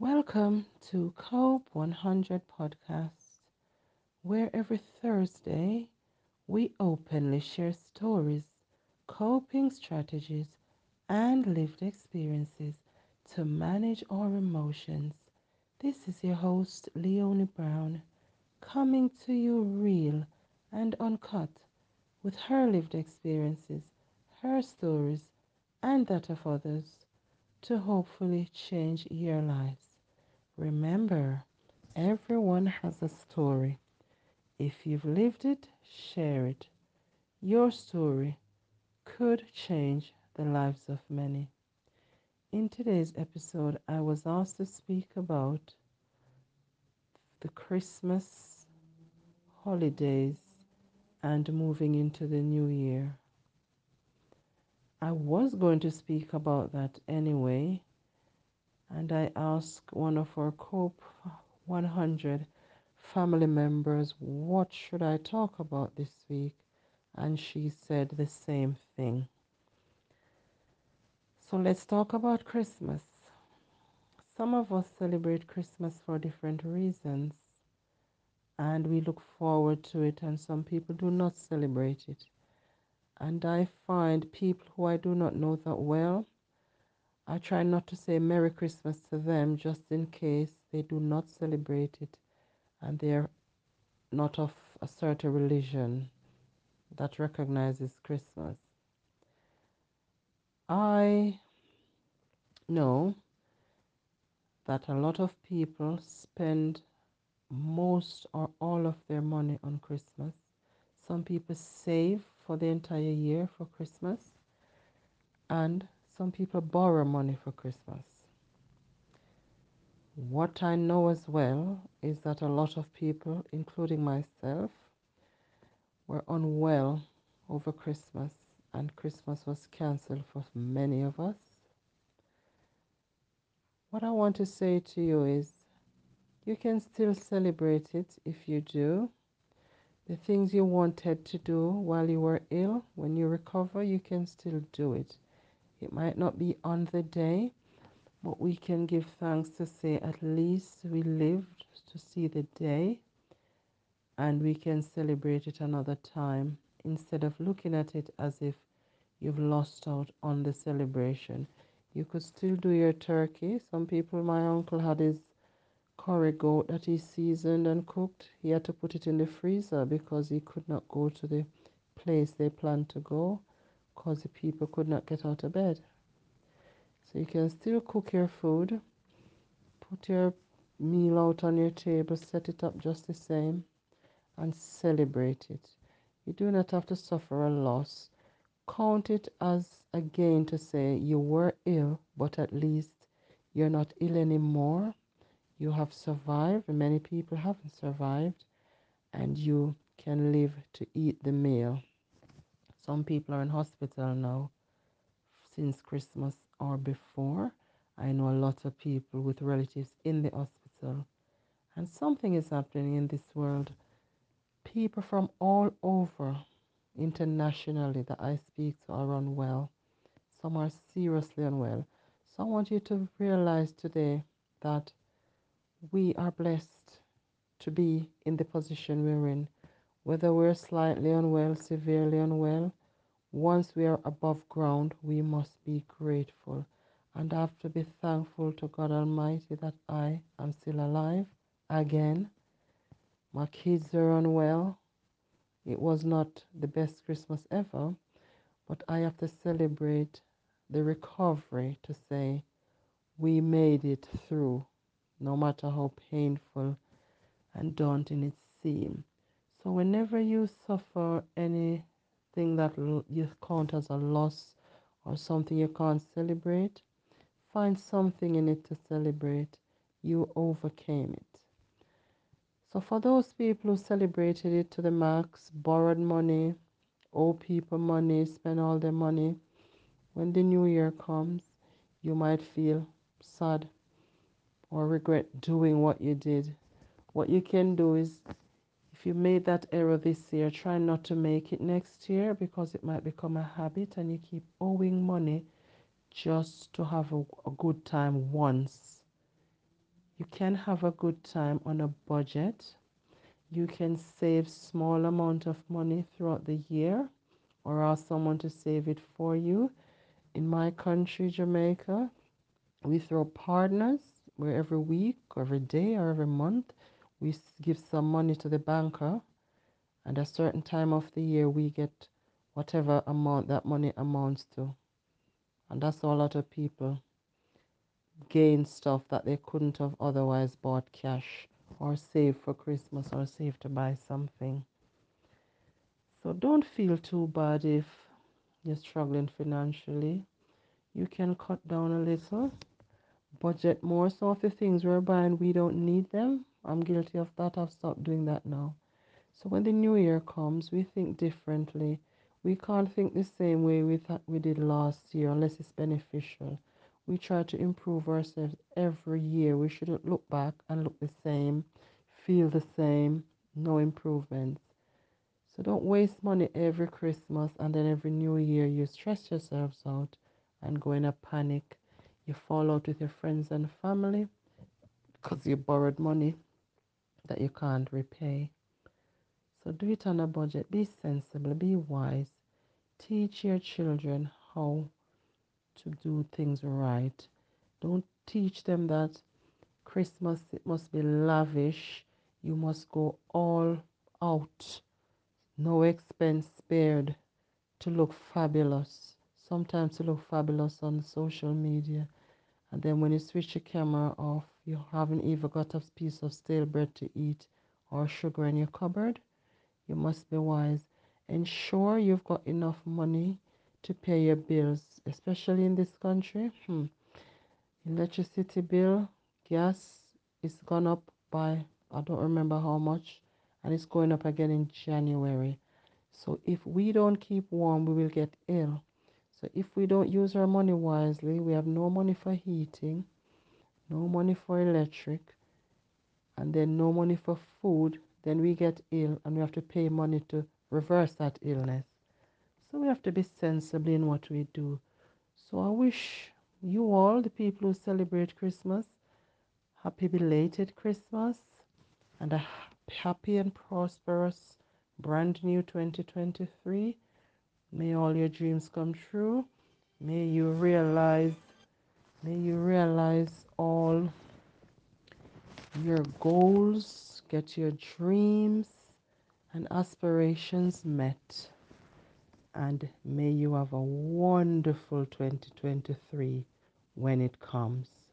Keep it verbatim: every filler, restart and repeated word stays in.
Welcome to Cope one hundred podcast, where every Thursday we openly share stories, coping strategies, and lived experiences to manage our emotions. This is your host, Leonie Brown, coming to you real and uncut with her lived experiences, her stories, and that of others, to hopefully change your lives. Remember, everyone has a story. If you've lived it, share it. Your story could change the lives of many. In today's episode, I was asked to speak about the Christmas holidays and moving into the new year. I was going to speak about that anyway, and I asked one of our Cope one hundred family members, what should I talk about this week? And she said the same thing. So let's talk about Christmas. Some of us celebrate Christmas for different reasons, and we look forward to it, and some people do not celebrate it. And I find people who I do not know that well, I try not to say Merry Christmas to them just in case they do not celebrate it and they're not of a certain religion that recognizes Christmas. I know that a lot of people spend most or all of their money on Christmas. Some people save for the entire year for Christmas, and some people borrow money for Christmas. What I know as well is that a lot of people, including myself, were unwell over Christmas, and Christmas was cancelled for many of us. What I want to say to you is, you can still celebrate it if you do. The things you wanted to do while you were ill, when you recover, you can still do it. It might not be on the day, but we can give thanks to say at least we lived to see the day, and we can celebrate it another time instead of looking at it as if you've lost out on the celebration. You could still do your turkey. Some people, my uncle had his curry goat that he seasoned and cooked. He had to put it in the freezer because he could not go to the place they planned to go because the people could not get out of bed. So you can still cook your food, put your meal out on your table, set it up just the same, and celebrate it. You do not have to suffer a loss. Count it as a gain to say you were ill, but at least you're not ill anymore. You have survived, and many people haven't survived, and you can live to eat the meal. Some people are in hospital now since Christmas or before. I know a lot of people with relatives in the hospital, and something is happening in this world. People from all over internationally that I speak to are unwell. Some are seriously unwell. So I want you to realize today that we are blessed to be in the position we're in. Whether we're slightly unwell, severely unwell, once we are above ground, we must be grateful. And I have to be thankful to God Almighty that I am still alive again. My kids are unwell. It was not the best Christmas ever, but I have to celebrate the recovery to say we made it through, no matter how painful and daunting it seems. So whenever you suffer anything that you count as a loss or something you can't celebrate, find something in it to celebrate. You overcame it. So for those people who celebrated it to the max, borrowed money, owe people money, spent all their money, when the new year comes, you might feel sad or regret doing what you did. What you can do is, if you made that error this year, try not to make it next year, because it might become a habit and you keep owing money just to have a, a good time once. You can have a good time on a budget. You can save small amount of money throughout the year or ask someone to save it for you. In my country, Jamaica, we throw partners where every week, or every day, or every month, we give some money to the banker. And a certain time of the year, we get whatever amount that money amounts to. And that's how a lot of people gain stuff that they couldn't have otherwise bought cash or saved for Christmas or saved to buy something. So don't feel too bad if you're struggling financially. You can cut down a little, budget more. Some of the things we're buying, we don't need them. I'm guilty of that. I've stopped doing that now. So when the new year comes, we think differently. We can't think the same way we thought we did last year unless it's beneficial. We try to improve ourselves every year. We shouldn't look back and look the same, feel the same, no improvements. So don't waste money every Christmas and then every new year you stress yourselves out and go in a panic. You fall out with your friends and family because you borrowed money that you can't repay. So do it on a budget. Be sensible. Be wise. Teach your children how to do things right. Don't teach them that Christmas, it must be lavish. You must go all out. No expense spared to look fabulous. Sometimes you look fabulous on social media. And then when you switch your camera off, you haven't even got a piece of stale bread to eat or sugar in your cupboard. You must be wise. Ensure you've got enough money to pay your bills, especially in this country. Hmm. Electricity bill, gas, it's gone up by, I don't remember how much, and it's going up again in January. So if we don't keep warm, we will get ill. So if we don't use our money wisely, we have no money for heating, no money for electric, and then no money for food, then we get ill and we have to pay money to reverse that illness. So we have to be sensible in what we do. So I wish you all, the people who celebrate Christmas, happy belated Christmas and a happy and prosperous brand new twenty twenty-three. May all your dreams come true. May you realize, may you realize all your goals, get your dreams and aspirations met. And may you have a wonderful twenty twenty-three when it comes.